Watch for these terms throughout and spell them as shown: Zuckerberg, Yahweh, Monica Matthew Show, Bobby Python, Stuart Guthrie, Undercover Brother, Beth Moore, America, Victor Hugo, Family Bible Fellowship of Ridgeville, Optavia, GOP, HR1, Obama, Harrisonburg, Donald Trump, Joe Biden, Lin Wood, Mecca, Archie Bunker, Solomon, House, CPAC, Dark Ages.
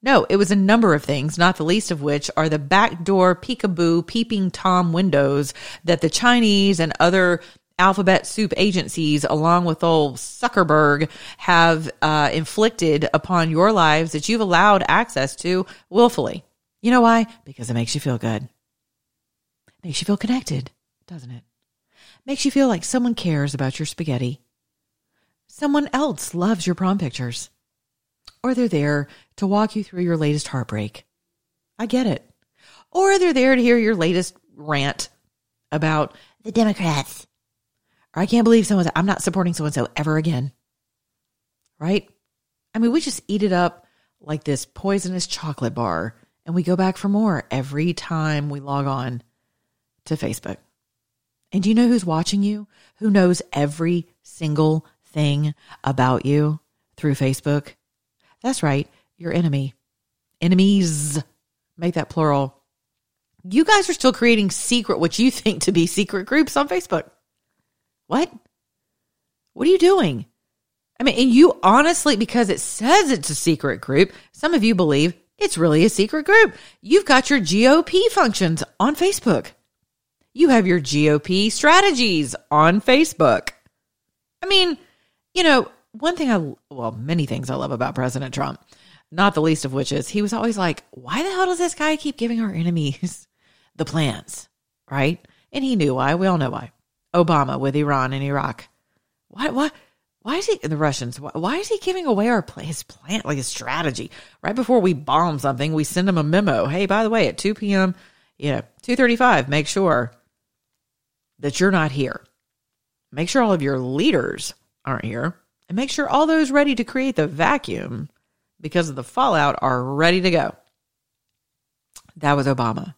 No, it was a number of things, not the least of which are the backdoor peekaboo peeping Tom windows that the Chinese and other alphabet soup agencies, along with old Zuckerberg, have inflicted upon your lives that you've allowed access to willfully. You know why? Because it makes you feel good. Makes you feel connected, doesn't it? Makes you feel like someone cares about your spaghetti. Someone else loves your prom pictures. Or they're there to walk you through your latest heartbreak. I get it. Or they're there to hear your latest rant about the Democrats. Or I can't believe I'm not supporting so-and-so ever again. Right? I mean, we just eat it up like this poisonous chocolate bar and we go back for more every time we log on to Facebook. And do you know who's watching you? Who knows every single thing about you through Facebook? That's right, your enemy. Enemies. Make that plural. You guys are still creating what you think to be secret groups on Facebook. What? What are you doing? I mean, and you honestly, because it says it's a secret group, some of you believe it's really a secret group. You've got your GOP functions on Facebook. You have your GOP strategies on Facebook. I mean, you know, many things I love about President Trump, not the least of which is he was always like, why the hell does this guy keep giving our enemies the plans, right? And he knew why. We all know why. Obama with Iran and Iraq. Why is he, the Russians, why is he giving away his plan, like his strategy? Right before we bomb something, we send him a memo. Hey, by the way, at 2 p.m., 2:35, make sure that you're not here. Make sure all of your leaders aren't here. And make sure all those ready to create the vacuum because of the fallout are ready to go. That was Obama.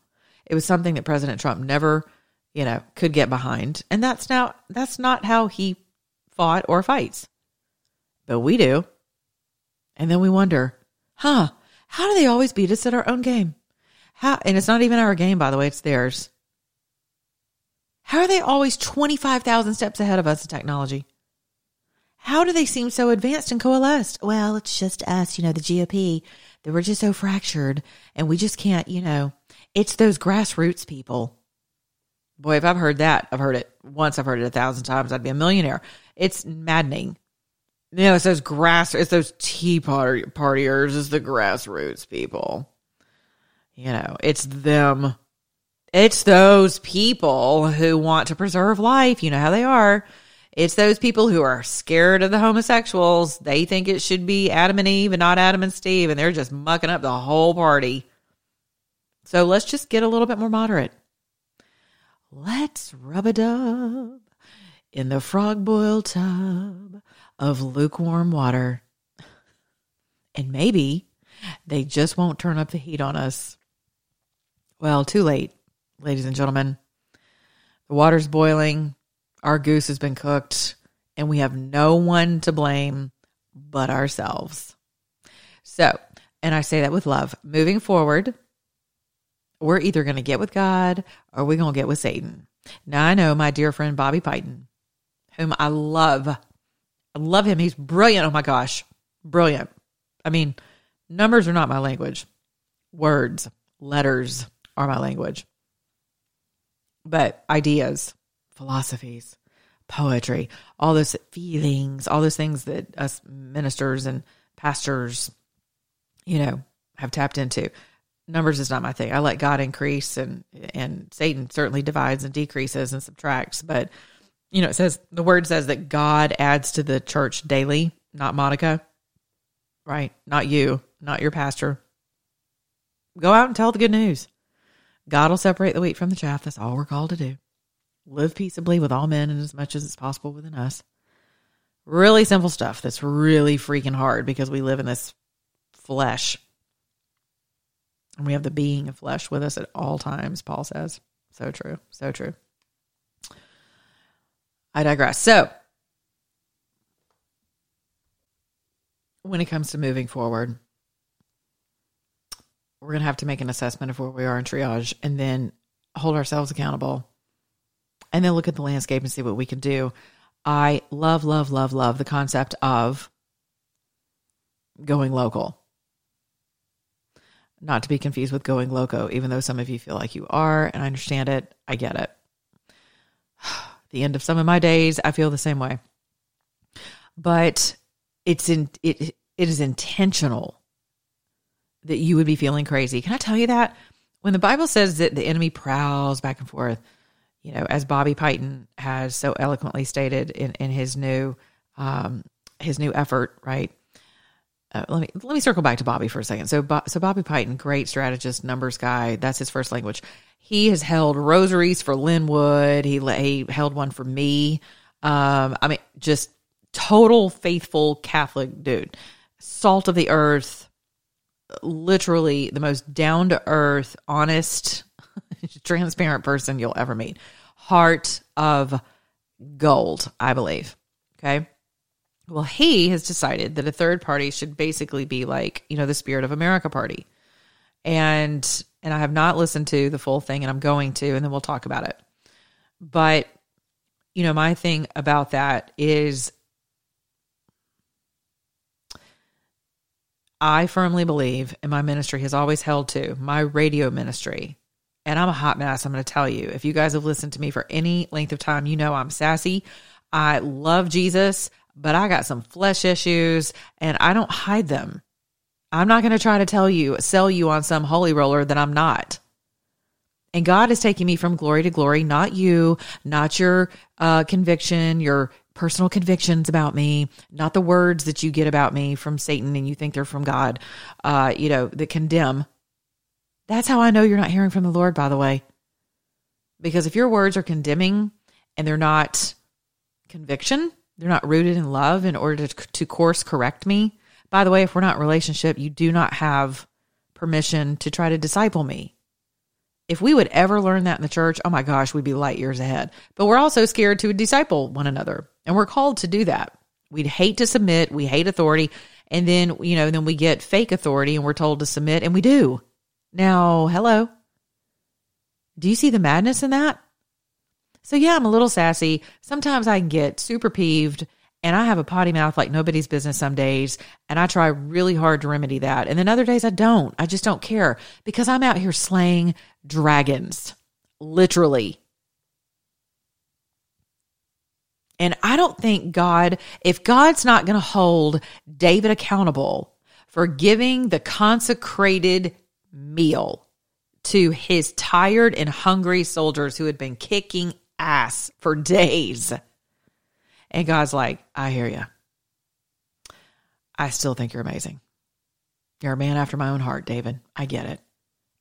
It was something that President Trump never, could get behind. And that's not how he fought or fights. But we do. And then we wonder, how do they always beat us at our own game? And it's not even our game, by the way, it's theirs. How are they always 25,000 steps ahead of us in technology? how do they seem so advanced and coalesced? Well, it's just us, the GOP, that we're just so fractured and we just can't, it's those grassroots people. Boy, if I've heard that, I've heard it once, I've heard it 1,000 times, I'd be a millionaire. It's maddening. It's those Tea Party partiers, it's the grassroots people. It's them. It's those people who want to preserve life. You know how they are. It's those people who are scared of the homosexuals. They think it should be Adam and Eve and not Adam and Steve, and they're just mucking up the whole party. So let's just get a little bit more moderate. Let's rub a dub in the frog boil tub of lukewarm water. And maybe they just won't turn up the heat on us. Well, too late. Ladies and gentlemen, the water's boiling, our goose has been cooked, and we have no one to blame but ourselves. So, and I say that with love, moving forward, we're either going to get with God or we're going to get with Satan. Now, I know my dear friend Bobby Python, whom I love. I love him. He's brilliant. Oh my gosh, brilliant. I mean, numbers are not my language. Words, letters are my language. But ideas, philosophies, poetry, all those feelings, all those things that us ministers and pastors, have tapped into. Numbers is not my thing. I let God increase, and Satan certainly divides and decreases and subtracts. But, it says, the word says that God adds to the church daily, not Monica, right? Not you, not your pastor. Go out and tell the good news. God will separate the wheat from the chaff. That's all we're called to do. Live peaceably with all men and as much as it's possible within us. Really simple stuff that's really freaking hard because we live in this flesh. And we have the being of flesh with us at all times, Paul says. So true. So true. I digress. So, when it comes to moving forward, we're going to have to make an assessment of where we are in triage and then hold ourselves accountable and then look at the landscape and see what we can do. I love, love, love, love the concept of going local. Not to be confused with going loco, even though some of you feel like you are, and I understand it. I get it. The end of some of my days, I feel the same way. But it is intentional that you would be feeling crazy. Can I tell you that? When the Bible says that the enemy prowls back and forth, as Bobby Python has so eloquently stated in his new effort, right? Let me circle back to Bobby for a second. So Bobby Python, great strategist, numbers guy. That's his first language. He has held rosaries for Lin Wood. He held one for me. Just total faithful Catholic dude. Salt of the earth. Literally the most down-to-earth, honest, transparent person you'll ever meet. Heart of gold, I believe. Okay. Well, he has decided that a third party should basically be like, the Spirit of America party. And I have not listened to the full thing, and I'm going to, and then we'll talk about it. But, my thing about that is I firmly believe, and my ministry has always held to, my radio ministry, and I'm a hot mess, I'm going to tell you. If you guys have listened to me for any length of time, I'm sassy. I love Jesus, but I got some flesh issues, and I don't hide them. I'm not going to try to sell you on some holy roller that I'm not. And God is taking me from glory to glory, not you, not your conviction, your personal convictions about me, not the words that you get about me from Satan and you think they're from God, that condemn. That's how I know you're not hearing from the Lord, by the way. Because if your words are condemning and they're not conviction, they're not rooted in love in order to course correct me. By the way, if we're not in a relationship, you do not have permission to try to disciple me. If we would ever learn that in the church, oh my gosh, we'd be light years ahead. But we're also scared to disciple one another, and we're called to do that. We'd hate to submit. We hate authority. And then, then we get fake authority and we're told to submit, and we do. Now, hello. Do you see the madness in that? So yeah, I'm a little sassy. Sometimes I can get super peeved And I have a potty mouth like nobody's business some days, and I try really hard to remedy that. And then other days I don't. I just don't care because I'm out here slaying dragons, literally. And I don't think God, if God's not going to hold David accountable for giving the consecrated meal to his tired and hungry soldiers who had been kicking ass for days. And God's like, I hear you. I still think you're amazing. You're a man after my own heart, David. I get it.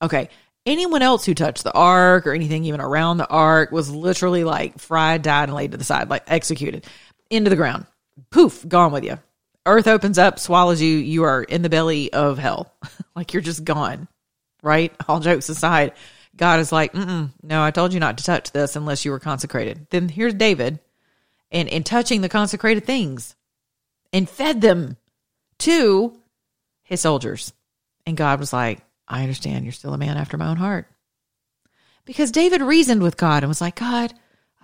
Okay. Anyone else who touched the ark or anything even around the ark was literally like fried, died, and laid to the side, like executed into the ground. Poof, gone with you. Earth opens up, swallows you. You are in the belly of hell. Like you're just gone, right? All jokes aside, God is like, no, I told you not to touch this unless you were consecrated. Then here's David and touching the consecrated things and fed them to his soldiers. And God was like, I understand you're still a man after my own heart. Because David reasoned with God and was like, God,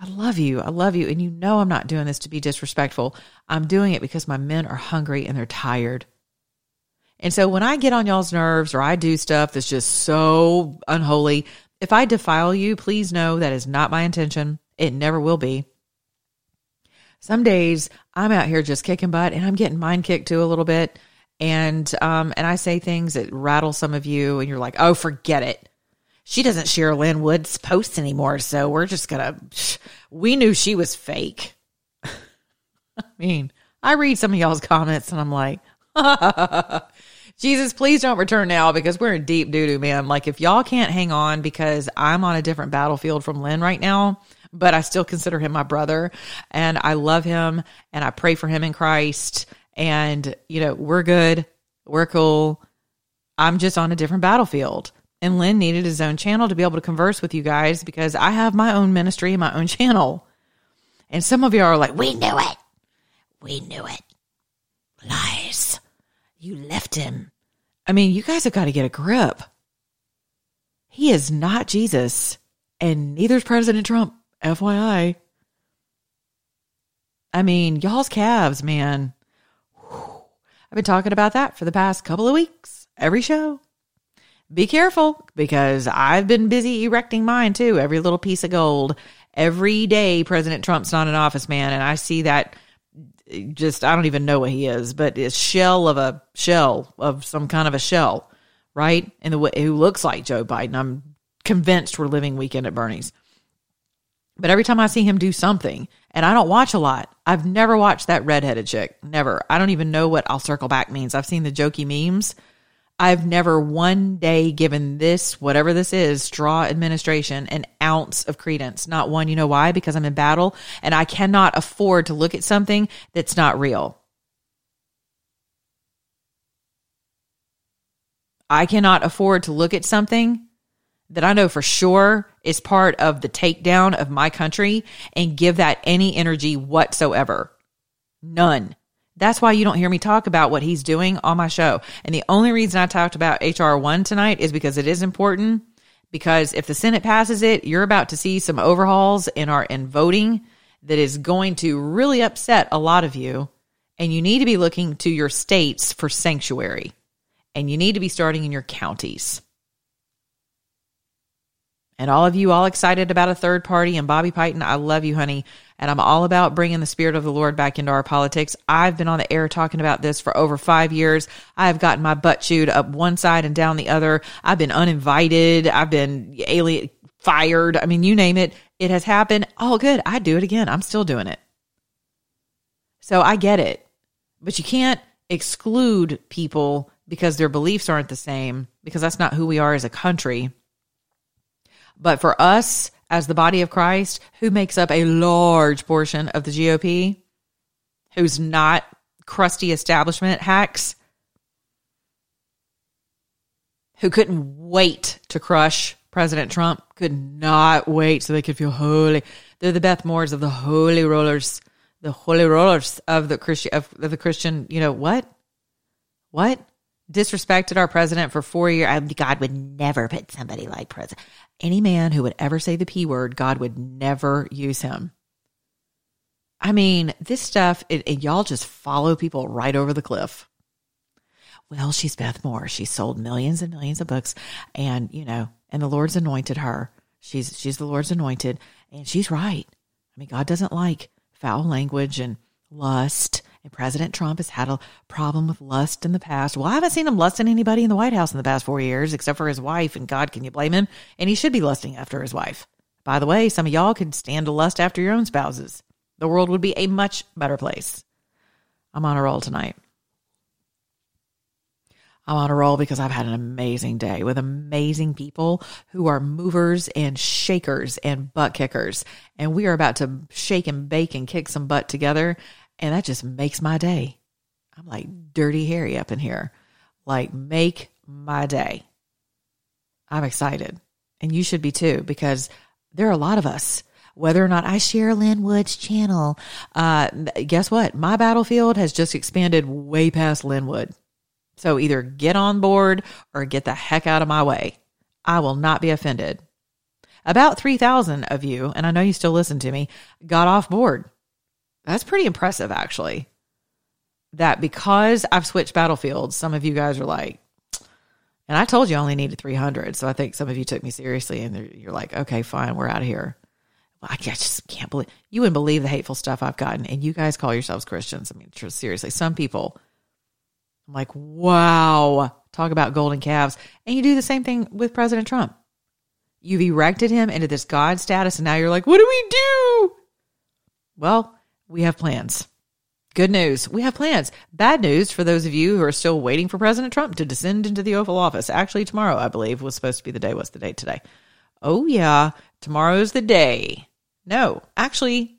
I love you. And you know I'm not doing this to be disrespectful. I'm doing it because my men are hungry and they're tired. And so when I get on y'all's nerves or I do stuff that's just so unholy, if I defile you, please know that is not my intention. It never will be. Some days I'm out here just kicking butt and I'm getting mine kicked too a little bit. And I say things that rattle some of you and you're like, oh, forget it. She doesn't share Lin Wood's posts anymore. So we're just going to, we knew she was fake. I mean, I read some of y'all's comments and I'm like, Jesus, please don't return now because we're in deep doo-doo, man. Like if y'all can't hang on because I'm on a different battlefield from Lin right now, but I still consider him my brother and I love him and I pray for him in Christ. And, you know, we're good. We're cool. I'm just on a different battlefield. And Lin needed his own channel to be able to converse with you guys because I have my own ministry and my own channel. And some of you are like, we knew it. Lies. You left him. I mean, you guys have got to get a grip. He is not Jesus. And neither is President Trump, FYI. I mean, y'all's calves, man. I've been talking about that for the past couple of weeks, every show. Be careful because I've been busy erecting mine too. Every little piece of gold. Every day President Trump's not in office, man. And I see that just, I don't even know what he is, but it's shell of some kind of a shell, right? And who looks like Joe Biden. I'm convinced we're living Weekend at Bernie's. But every time I see him do something, and I don't watch a lot, I've never watched that redheaded chick. Never. I don't even know what I'll circle back means. I've seen the jokey memes. I've never one day given this, whatever this is, straw administration, an ounce of credence. Not one. You know why? Because I'm in battle and I cannot afford to look at something that's not real. I cannot afford to look at something that I know for sure is part of the takedown of my country and give that any energy whatsoever. None. That's why you don't hear me talk about what he's doing on my show. And the only reason I talked about HR1 tonight is because it is important, because if the Senate passes it, you're about to see some overhauls in voting that is going to really upset a lot of you. And you need to be looking to your states for sanctuary, and you need to be starting in your counties. And all of you all excited about a third party and Bobby Python, I love you, honey. And I'm all about bringing the Spirit of the Lord back into our politics. I've been on the air talking about this for over 5 years. I have gotten my butt chewed up one side and down the other. I've been uninvited. I've been fired. I mean, you name it. It has happened. All good. I do it again. I'm still doing it. So I get it. But you can't exclude people because their beliefs aren't the same, because that's not who we are as a country. But for us, as the body of Christ, who makes up a large portion of the GOP, who's not crusty establishment hacks, who couldn't wait to crush President Trump, could not wait so they could feel holy. They're the Beth Moores of the holy rollers, of the Christian, you know, what? Disrespected our president for 4 years. God would never put somebody like president. Any man who would ever say the P word, God would never use him. I mean, this stuff, and y'all just follow people right over the cliff. Well, she's Beth Moore. She sold millions and millions of books, and, you know, and the Lord's anointed her. She's the Lord's anointed, and she's right. I mean, God doesn't like foul language and lust, and President Trump has had a problem with lust in the past. Well, I haven't seen him lusting anybody in the White House in the past 4 years, except for his wife, and God, can you blame him? And he should be lusting after his wife. By the way, some of y'all could stand to lust after your own spouses. The world would be a much better place. I'm on a roll tonight. I'm on a roll because I've had an amazing day with amazing people who are movers and shakers and butt kickers. And we are about to shake and bake and kick some butt together. And that just makes my day. I'm like Dirty Harry up in here. Like, make my day. I'm excited. And you should be too, because there are a lot of us. Whether or not I share Lin Wood's channel, guess what? My battlefield has just expanded way past Lin Wood. So either get on board or get the heck out of my way. I will not be offended. About 3,000 of you, and I know you still listen to me, got off board. That's pretty impressive, actually. That because I've switched battlefields, some of you guys are like, and I told you I only needed 300. So I think some of you took me seriously and you're like, okay, fine, we're out of here. Well, I just can't believe, you wouldn't believe the hateful stuff I've gotten. And you guys call yourselves Christians. I mean, seriously, some people, I'm like, wow, talk about golden calves. And you do the same thing with President Trump. You've erected him into this God status. And now you're like, what do we do? Well, we have plans. Good news. We have plans. Bad news for those of you who are still waiting for President Trump to descend into the Oval Office. Actually, tomorrow, I believe, was supposed to be the day. What's the date today? Oh, yeah. Tomorrow's the day. No, actually,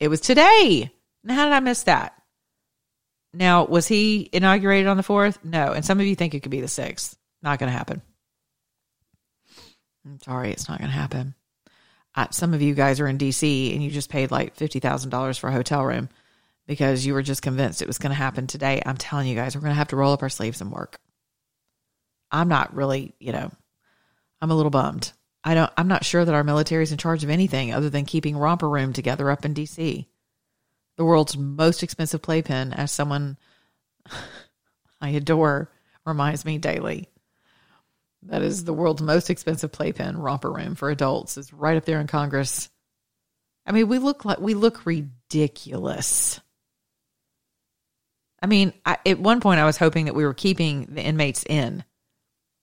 it was today. Now, how did I miss that? Now, was he inaugurated on the 4th? No. And some of you think it could be the 6th. Not going to happen. I'm sorry. It's not going to happen. Some of you guys are in D.C. and you just paid like $50,000 for a hotel room because you were just convinced it was going to happen today. I'm telling you guys, we're going to have to roll up our sleeves and work. I'm not really, you know, I'm a little bummed. I'm not sure that our military is in charge of anything other than keeping romper room together up in D.C. The world's most expensive playpen, as someone I adore reminds me daily. That is the world's most expensive playpen, romper room for adults, is right up there in Congress. I mean, we look ridiculous. I mean, at one point I was hoping that we were keeping the inmates in,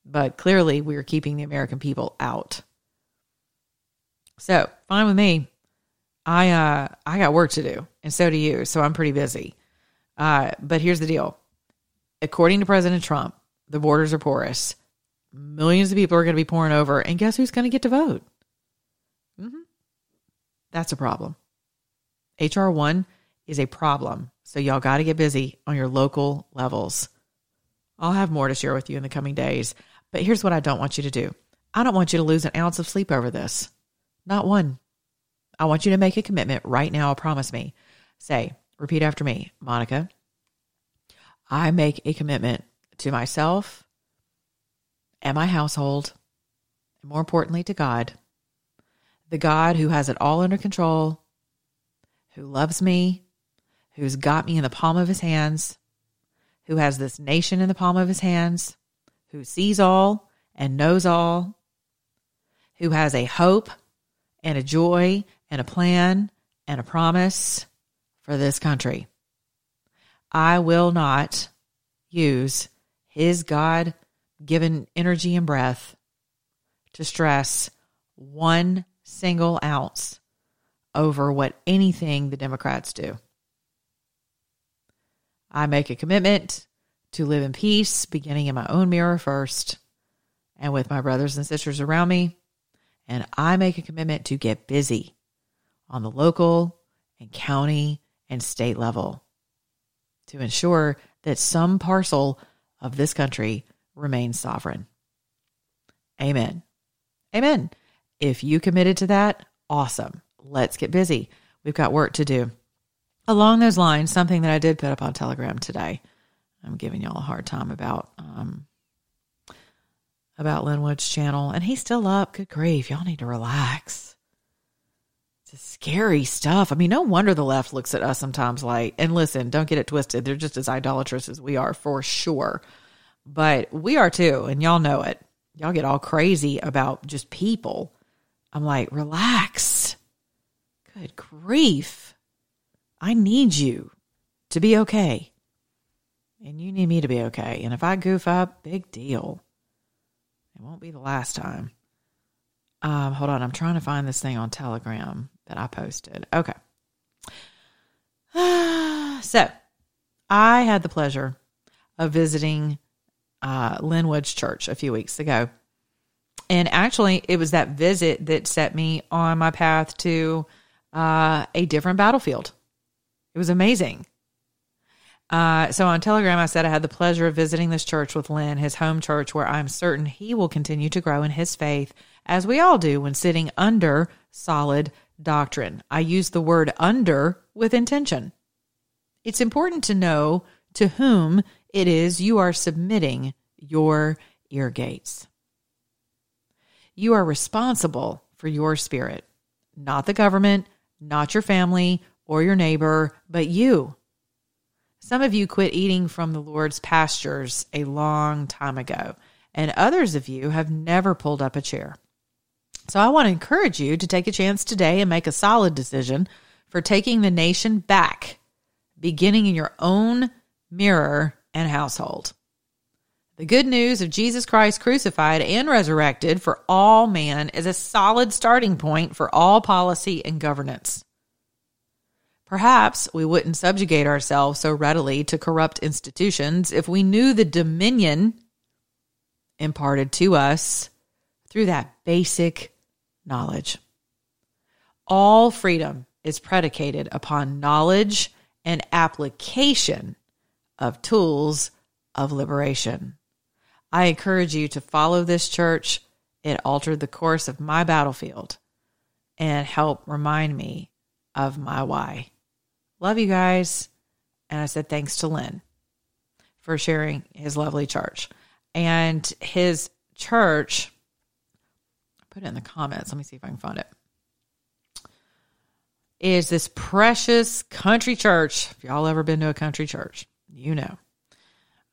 but clearly we were keeping the American people out. So fine with me. I got work to do, and so do you. So I'm pretty busy. But here's the deal. According to President Trump, the borders are porous. Millions of people are going to be pouring over, and guess who's going to get to vote? Mm-hmm. That's a problem. HR1 is a problem, so y'all got to get busy on your local levels. I'll have more to share with you in the coming days, but here's what I don't want you to do. I don't want you to lose an ounce of sleep over this. Not one. I want you to make a commitment right now. Promise me. Say, repeat after me, Monica. I make a commitment to myself and my household, and more importantly, to God, the God who has it all under control, who loves me, who's got me in the palm of his hands, who has this nation in the palm of his hands, who sees all and knows all, who has a hope and a joy and a plan and a promise for this country. I will not use his God given energy and breath to stress one single ounce over what anything the Democrats do. I make a commitment to live in peace, beginning in my own mirror first, and with my brothers and sisters around me. And I make a commitment to get busy on the local and county and state level to ensure that some parcel of this country remain sovereign. Amen. Amen. If you committed to that, awesome. Let's get busy. We've got work to do. Along those lines, something that I did put up on Telegram today. I'm giving y'all a hard time about Lin Wood's channel, and he's still up. Good grief. Y'all need to relax. It's scary stuff. I mean, no wonder the left looks at us sometimes like, and listen, don't get it twisted. They're just as idolatrous as we are for sure. But we are too, and y'all know it. Y'all get all crazy about just people. I'm like, relax. Good grief. I need you to be okay. And you need me to be okay. And if I goof up, big deal. It won't be the last time. Hold on. I'm trying to find this thing on Telegram that I posted. Okay. So I had the pleasure of visiting Lin Wood's church a few weeks ago. And actually, it was that visit that set me on my path to a different battlefield. It was amazing. So on Telegram, I said I had the pleasure of visiting this church with Lin, his home church, where I'm certain he will continue to grow in his faith, as we all do when sitting under solid doctrine. I use the word under with intention. It's important to know to whom it is you are submitting your ear gates. You are responsible for your spirit, not the government, not your family or your neighbor, but you. Some of you quit eating from the Lord's pastures a long time ago, and others of you have never pulled up a chair. So I want to encourage you to take a chance today and make a solid decision for taking the nation back, beginning in your own mirror and household. The good news of Jesus Christ crucified and resurrected for all man is a solid starting point for all policy and governance. Perhaps we wouldn't subjugate ourselves so readily to corrupt institutions if we knew the dominion imparted to us through that basic knowledge. All freedom is predicated upon knowledge and application of tools of liberation. I encourage you to follow this church. It altered the course of my battlefield and helped remind me of my why. Love you guys. And I said thanks to Lin for sharing his lovely church. And his church, put it in the comments. Let me see if I can find it. Is this precious country church. If y'all ever been to a country church, you know.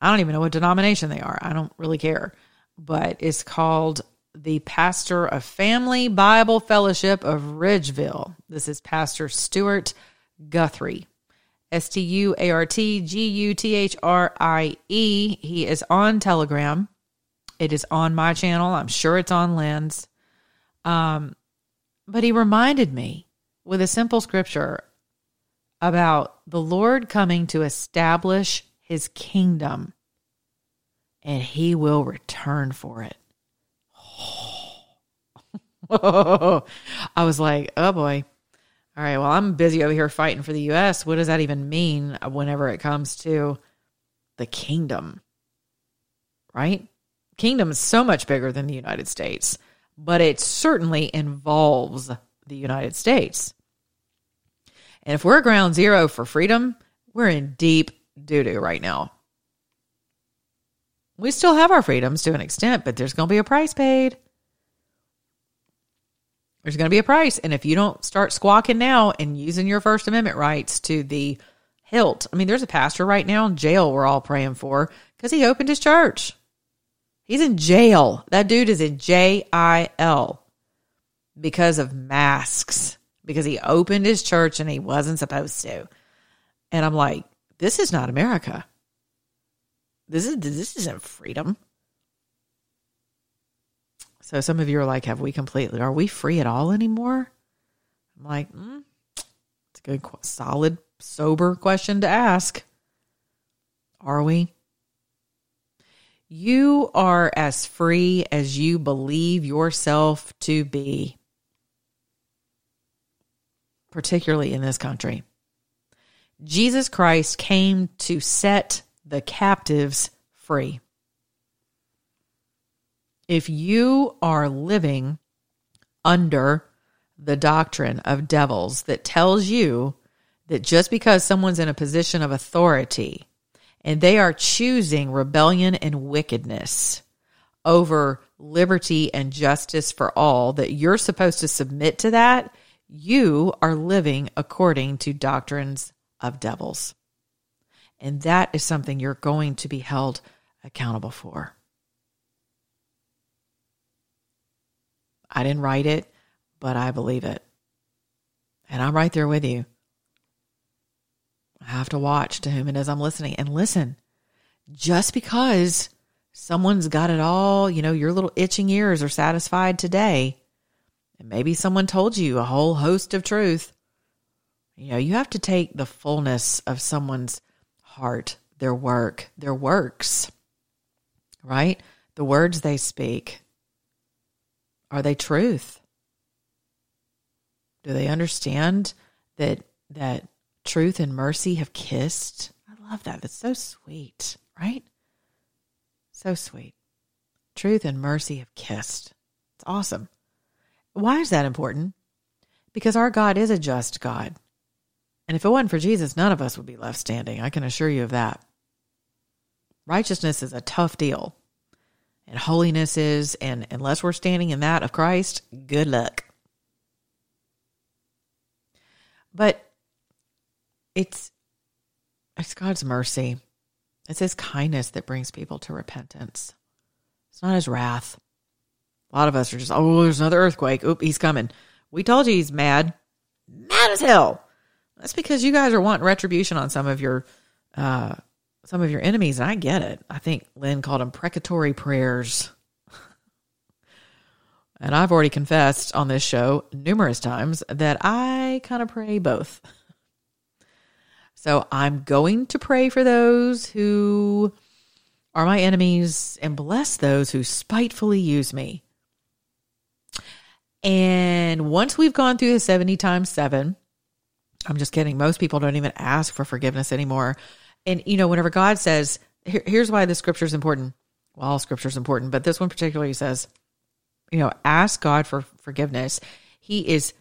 I don't even know what denomination they are. I don't really care. But it's called the pastor of Family Bible Fellowship of Ridgeville. This is Pastor Stuart Guthrie. Stuart Guthrie. He is on Telegram. It is on my channel. I'm sure it's on Lin's. But he reminded me with a simple scripture about the Lord coming to establish his kingdom, and he will return for it. Oh, I was like, oh boy. All right, well, I'm busy over here fighting for the U.S. What does that even mean whenever it comes to the kingdom? Right? Kingdom is so much bigger than the United States, but it certainly involves the United States. And if we're ground zero for freedom, we're in deep doo-doo right now. We still have our freedoms to an extent, but there's going to be a price paid. There's going to be a price. And if you don't start squawking now and using your First Amendment rights to the hilt, I mean, there's a pastor right now in jail we're all praying for because he opened his church. He's in jail. That dude is in jail because of masks, because he opened his church and he wasn't supposed to. And I'm like, this is not America. This isn't freedom. So some of you are like, are we free at all anymore? I'm like, it's a good, solid, sober question to ask. Are we? You are as free as you believe yourself to be, particularly in this country. Jesus Christ came to set the captives free. If you are living under the doctrine of devils that tells you that just because someone's in a position of authority and they are choosing rebellion and wickedness over liberty and justice for all, that you're supposed to submit to that, you are living according to doctrines of devils. And that is something you're going to be held accountable for. I didn't write it, but I believe it. And I'm right there with you. I have to watch to whom it is I'm listening. And listen, just because someone's got it all, you know, your little itching ears are satisfied today, and maybe someone told you a whole host of truth, you know, you have to take the fullness of someone's heart, their work, their works, right? The words they speak. Are they truth? Do they understand that truth and mercy have kissed? I love that. That's so sweet, right? So sweet. Truth and mercy have kissed. It's awesome. Why is that important? Because our God is a just God. And if it wasn't for Jesus, none of us would be left standing. I can assure you of that. Righteousness is a tough deal. And holiness is, and unless we're standing in that of Christ, good luck. But it's God's mercy. It's His kindness that brings people to repentance. It's not His wrath. A lot of us are just, oh, there's another earthquake. Oop, He's coming. We told you He's mad. Mad as hell. That's because you guys are wanting retribution on some of your enemies, and I get it. I think Lynn called them precatory prayers. And I've already confessed on this show numerous times that I kind of pray both. So I'm going to pray for those who are my enemies and bless those who spitefully use me. And once we've gone through the 70 times 7, I'm just kidding. Most people don't even ask for forgiveness anymore. And, you know, whenever God says, here's why this scripture is important. Well, all scripture is important, but this one particularly says, you know, ask God for forgiveness. He is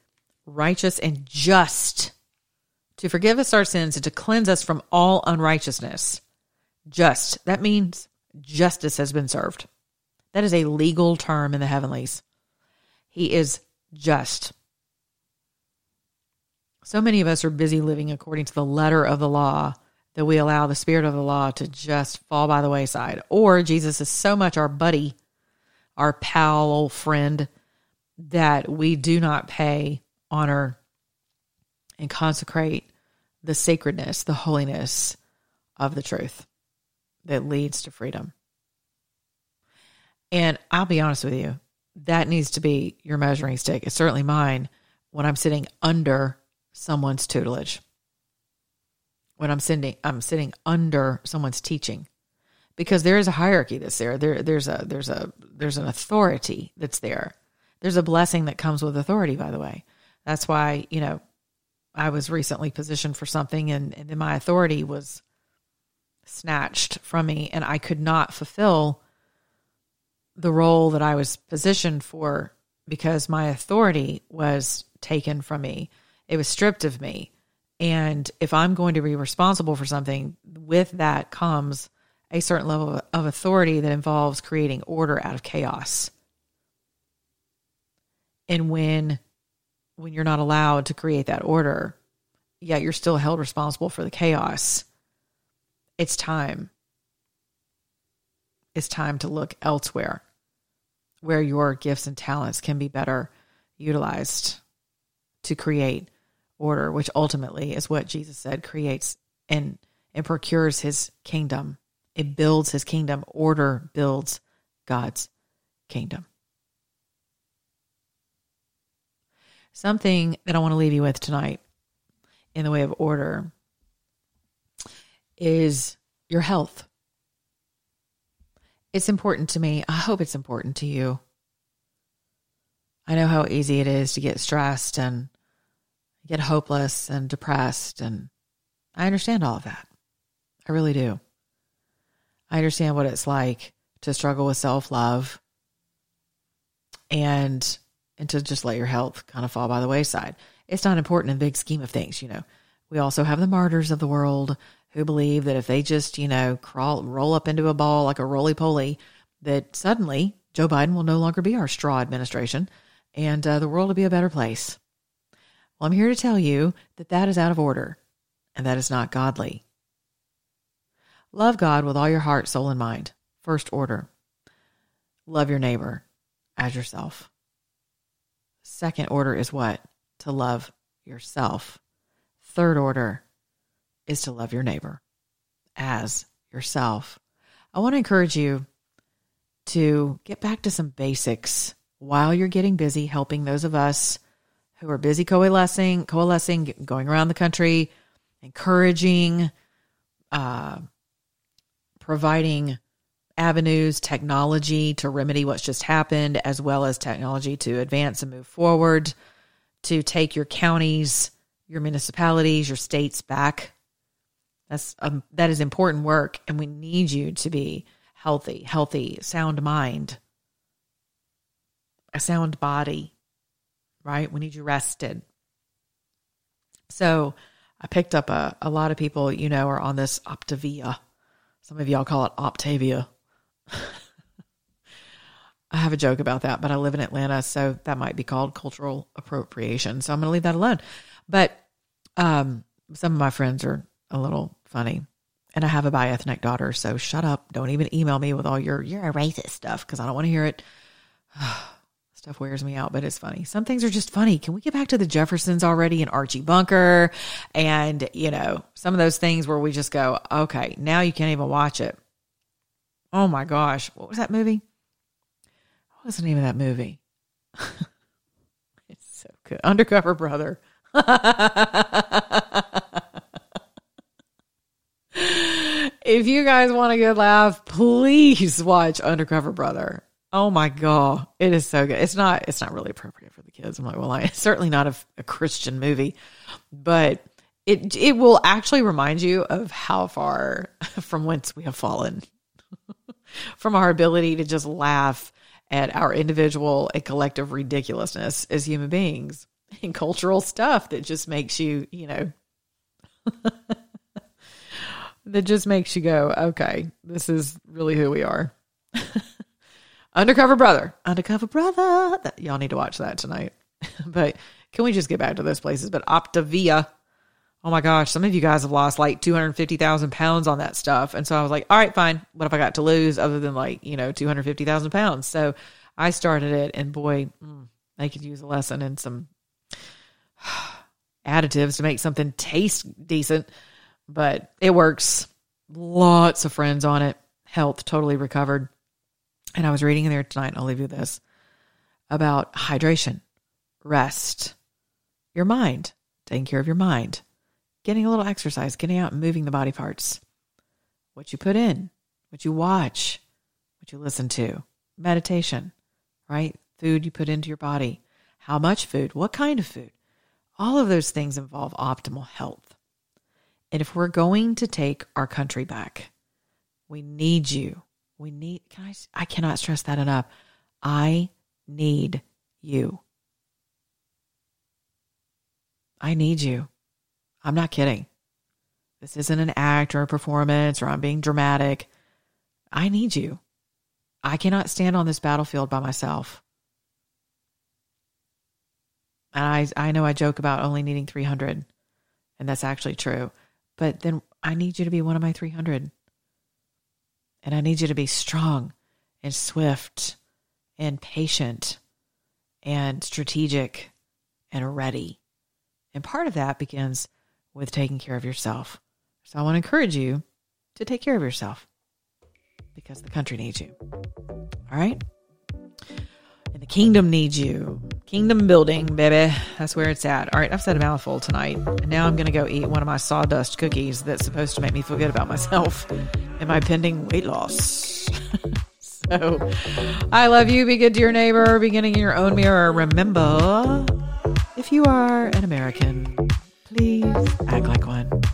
righteous and just to forgive us our sins and to cleanse us from all unrighteousness. Just. That means justice has been served. That is a legal term in the heavenlies. He is just. So many of us are busy living according to the letter of the law that we allow the spirit of the law to just fall by the wayside. Or Jesus is so much our buddy, our pal, old friend, that we do not pay honor and consecrate the sacredness, the holiness of the truth that leads to freedom. And I'll be honest with you, that needs to be your measuring stick. It's certainly mine when I'm sitting under someone's tutelage. When I'm sitting under someone's teaching, because there is a hierarchy that's there. There's an authority that's there. There's a blessing that comes with authority, by the way. That's why, you know, I was recently positioned for something and then my authority was snatched from me and I could not fulfill the role that I was positioned for because my authority was taken from me. It was stripped of me. And if I'm going to be responsible for something, with that comes a certain level of authority that involves creating order out of chaos. And when you're not allowed to create that order, yet you're still held responsible for the chaos, it's time. It's time to look elsewhere where your gifts and talents can be better utilized to create order, which ultimately is what Jesus said creates and procures His kingdom. It builds His kingdom. Order builds God's kingdom. Something that I want to leave you with tonight in the way of order is your health. It's important to me. I hope it's important to you. I know how easy it is to get stressed and get hopeless and depressed, and I understand all of that. I really do. I understand what it's like to struggle with self-love and to just let your health kind of fall by the wayside. It's not important in the big scheme of things, you know. We also have the martyrs of the world who believe that if they just, you know, roll up into a ball like a roly-poly, that suddenly Joe Biden will no longer be our straw administration and the world will be a better place. Well, I'm here to tell you that that is out of order and that is not godly. Love God with all your heart, soul, and mind. First order. Love your neighbor as yourself. Second order is what? To love yourself. Third order is to love your neighbor as yourself. I want to encourage you to get back to some basics while you're getting busy helping those of us who are busy coalescing, going around the country, encouraging, providing avenues, technology to remedy what's just happened, as well as technology to advance and move forward, to take your counties, your municipalities, your states back. That is important work, and we need you to be healthy, sound mind, a sound body, right? We need you rested. So I picked up a lot of people, you know, are on this Optavia. Some of y'all call it Optavia. I have a joke about that, but I live in Atlanta, so that might be called cultural appropriation. So I'm going to leave that alone. But some of my friends are a little funny. And I have a bi-ethnic daughter, so shut up. Don't even email me with all you're a racist stuff, because I don't want to hear it. Stuff wears me out, but it's funny. Some things are just funny. Can we get back to the Jeffersons already and Archie Bunker? And, you know, some of those things where we just go, okay, now you can't even watch it. Oh my gosh. What was that movie? What was the name of that movie? It's so good. Undercover Brother. If you guys want a good laugh, please watch Undercover Brother. Oh my God. It is so good. It's not really appropriate for the kids. I'm like, well, it's certainly not a Christian movie, but it will actually remind you of how far from whence we have fallen from our ability to just laugh at our individual and collective ridiculousness as human beings and cultural stuff that just makes you, you know, that just makes you go, okay, this is really who we are. Undercover Brother. Y'all need to watch that tonight. But can we just get back to those places? But Optavia, oh my gosh, some of you guys have lost like 250,000 pounds on that stuff. And so I was like, all right, fine. What have I got to lose other than like, you know, 250,000 pounds? So I started it, and boy, I could use a lesson in some additives to make something taste decent. But it works. Lots of friends on it. Health totally recovered. And I was reading in there tonight, and I'll leave you this, about hydration, rest, your mind, taking care of your mind, getting a little exercise, getting out and moving the body parts, what you put in, what you watch, what you listen to, meditation, right? Food you put into your body, how much food, what kind of food. All of those things involve optimal health. And if we're going to take our country back, we need you. I cannot stress that enough. I need you. I need you. I'm not kidding. This isn't an act or a performance or I'm being dramatic. I need you. I cannot stand on this battlefield by myself. And I know I joke about only needing 300, and that's actually true. But then I need you to be one of my 300. And I need you to be strong and swift and patient and strategic and ready. And part of that begins with taking care of yourself. So I want to encourage you to take care of yourself because the country needs you. All right? And the kingdom needs you. Kingdom building, baby. That's where it's at. All right, I've said a mouthful tonight. And now I'm going to go eat one of my sawdust cookies that's supposed to make me feel good about myself and my pending weight loss. So I love you. Be good to your neighbor. Beginning in your own mirror. Remember, if you are an American, please act like one.